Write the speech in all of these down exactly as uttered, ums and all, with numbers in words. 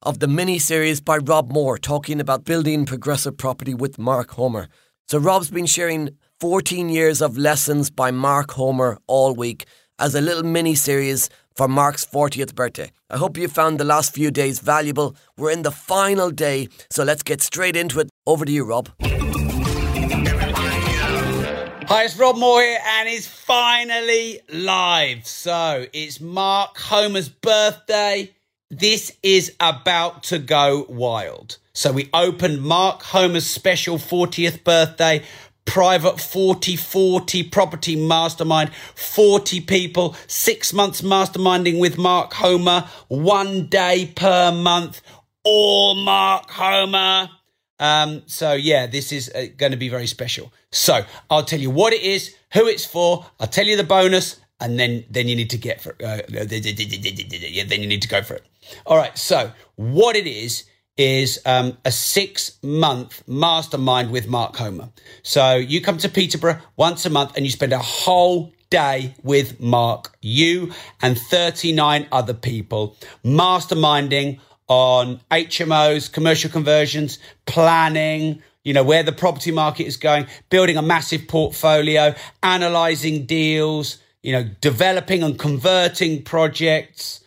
of the mini-series by Rob Moore talking about building progressive property with Mark Homer. So Rob's been sharing fourteen years of lessons by Mark Homer all week as a little mini-series for Mark's fortieth birthday. I hope you found the last few days valuable. We're in the final day, so let's get straight into it. Over to you, Rob. Hi, it's Rob Moore here, and it's finally live. So it's Mark Homer's birthday. This is about to go wild. So we opened Mark Homer's special fortieth birthday, private forty forty property mastermind, forty people, six months masterminding with Mark Homer, one day per month, all Mark Homer. Um, so yeah, this is uh, going to be very special. So I'll tell you what it is, who it's for, I'll tell you the bonus, and then, then you need to get for uh, then you need to go for it. All right, so what it is, is um, a six-month mastermind with Mark Homer. So you come to Peterborough once a month and you spend a whole day with Mark, you and thirty-nine other people, masterminding on H M Os, commercial conversions, planning, you know, where the property market is going, building a massive portfolio, analysing deals, you know, developing and converting projects,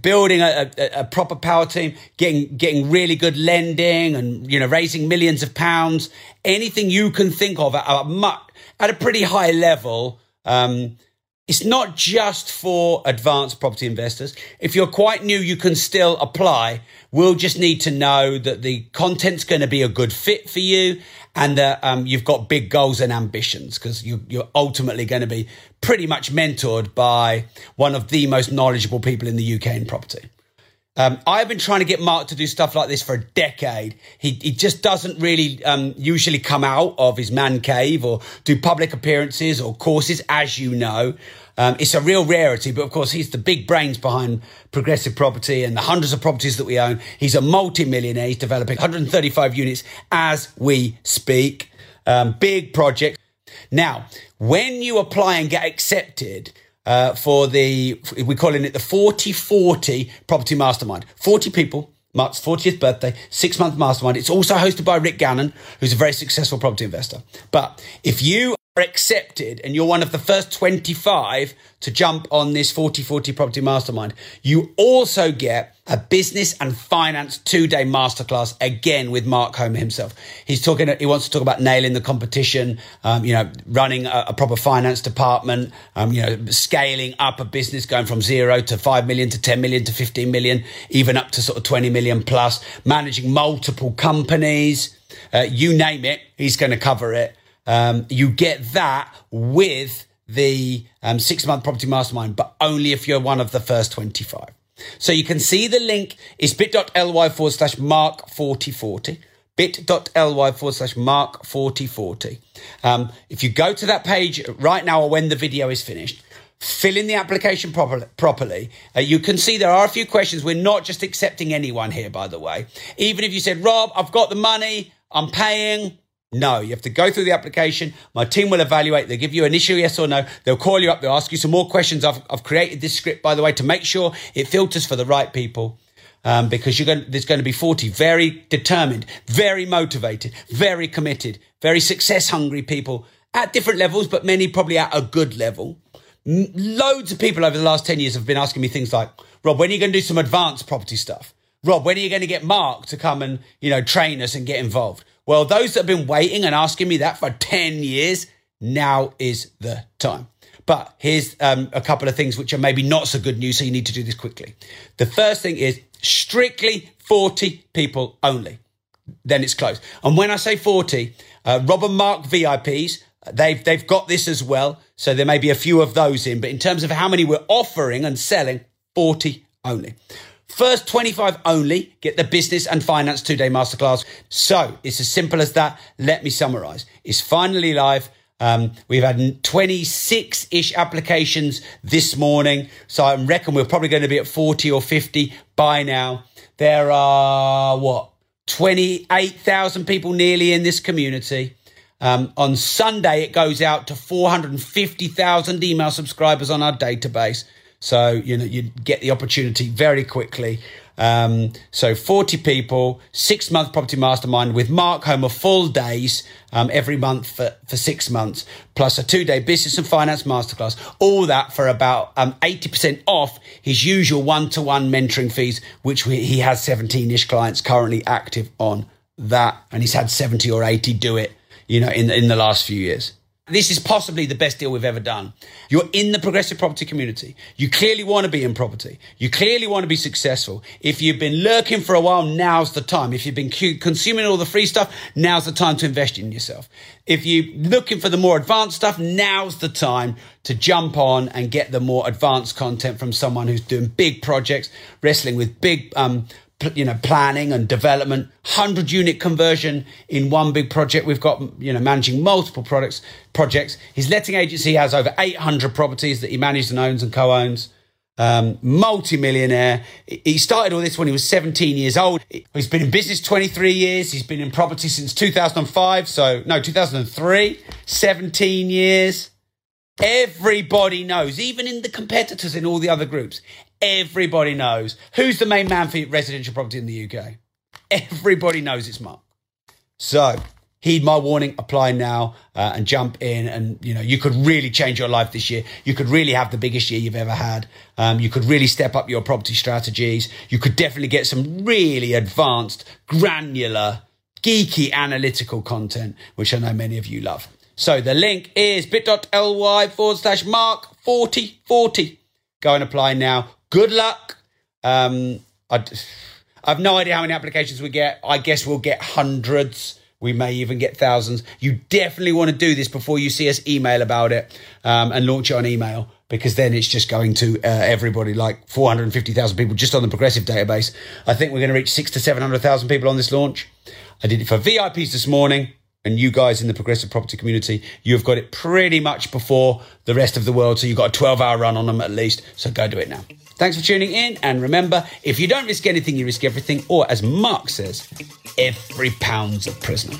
building a, a, a proper power team, getting getting really good lending and, you know, raising millions of pounds, anything you can think of at a, at a pretty high level. Um, it's not just for advanced property investors. If you're quite new, you can still apply. We'll just need to know that the content's going to be a good fit for you and that um, you've got big goals and ambitions, because you, you're ultimately going to be pretty much mentored by one of the most knowledgeable people in the U K in property. Um, I've been trying to get Mark to do stuff like this for a decade. He he just doesn't really um, usually come out of his man cave or do public appearances or courses, as you know. Um, it's a real rarity, but of course, he's the big brains behind Progressive Property and the hundreds of properties that we own. He's a multi-millionaire. He's developing one hundred thirty-five units as we speak. Um, big project. Now, when you apply and get accepted, Uh, for the, we're calling it the forty forty Property Mastermind. forty people, Mark's fortieth birthday, six-month mastermind. It's also hosted by Rick Gannon, who's a very successful property investor. But if you are accepted and you're one of the first twenty-five to jump on this forty forty Property Mastermind, you also get a business and finance two-day masterclass, again with Mark Homer himself. He's talking. He wants to talk about nailing the competition, um, you know, running a, a proper finance department, um, you know, scaling up a business, going from zero to five million to ten million to fifteen million, even up to sort of twenty million plus. Managing multiple companies, uh, you name it, he's going to cover it. Um, you get that with the um, six-month property mastermind, but only if you're one of the first twenty-five. So you can see the link is bit.ly forward slash mark 4040, bit.ly forward slash mark 4040. Um, if you go to that page right now or when the video is finished, fill in the application proper- properly. Uh, you can see there are a few questions. We're not just accepting anyone here, by the way. Even if you said, Rob, I've got the money, I'm paying. No, you have to go through the application. My team will evaluate. They'll give you an initial yes or no. They'll call you up. They'll ask you some more questions. I've, I've created this script, by the way, to make sure it filters for the right people, um, because you're going, there's going to be forty very determined, very motivated, very committed, very success-hungry people at different levels, but many probably at a good level. Loads of people over the last ten years have been asking me things like, Rob, when are you going to do some advanced property stuff? Rob, when are you going to get Mark to come and, you know, train us and get involved? Well, those that have been waiting and asking me that for ten years, now is the time. But here's um, a couple of things which are maybe not so good news, so you need to do this quickly. The first thing is strictly forty people only. Then it's closed. And when I say forty, uh, Rob and Mark V I Ps, they've, they've got this as well. So there may be a few of those in. But in terms of how many we're offering and selling, forty only. First twenty-five only get the business and finance two-day masterclass. So it's as simple as that. Let me summarize. It's finally live. Um, we've had twenty-six-ish applications this morning. So I reckon we're probably going to be at forty or fifty by now. There are, what, twenty-eight thousand people nearly in this community. Um, on Sunday, it goes out to four hundred fifty thousand email subscribers on our database. So, you know, you get the opportunity very quickly. Um, so forty people, six month property mastermind with Mark Homer, full days, um, every month for, for six months, plus a two day business and finance masterclass, all that for about, um, eighty percent off his usual one to one mentoring fees, which we, he has seventeen ish clients currently active on that. And he's had seventy or eighty do it, you know, in, in the last few years. This is possibly the best deal we've ever done. You're in the progressive property community. You clearly want to be in property. You clearly want to be successful. If you've been lurking for a while, now's the time. If you've been consuming all the free stuff, now's the time to invest in yourself. If you're looking for the more advanced stuff, now's the time to jump on and get the more advanced content from someone who's doing big projects, wrestling with big um you know, planning and development, one hundred unit conversion in one big project. We've got, you know, managing multiple products, projects. His letting agency has over eight hundred properties that he manages and owns and co-owns. Um, multi-millionaire. He started all this when he was seventeen years old. He's been in business twenty-three years. He's been in property since two thousand five. So, no, two thousand three, seventeen years. Everybody knows, even in the competitors in all the other groups, everybody knows. Who's the main man for residential property in the U K? Everybody knows it's Mark. So heed my warning, apply now uh, and jump in. And, you know, you could really change your life this year. You could really have the biggest year you've ever had. Um, you could really step up your property strategies. You could definitely get some really advanced, granular, geeky, analytical content, which I know many of you love. So the link is bit.ly forward slash mark 4040. Go and apply now. Good luck. Um, I, I've no idea how many applications we get. I guess we'll get hundreds. We may even get thousands. You definitely want to do this before you see us email about it um, and launch it on email, because then it's just going to uh, everybody, like four hundred fifty thousand people just on the progressive database. I think we're going to reach six to seven hundred thousand people on this launch. I did it for V I Ps this morning. And you guys in the progressive property community, you've got it pretty much before the rest of the world. So you've got a twelve hour run on them at least. So go do it now. Thanks for tuning in. And remember, if you don't risk anything, you risk everything. Or as Mark says, every pound's a prisoner.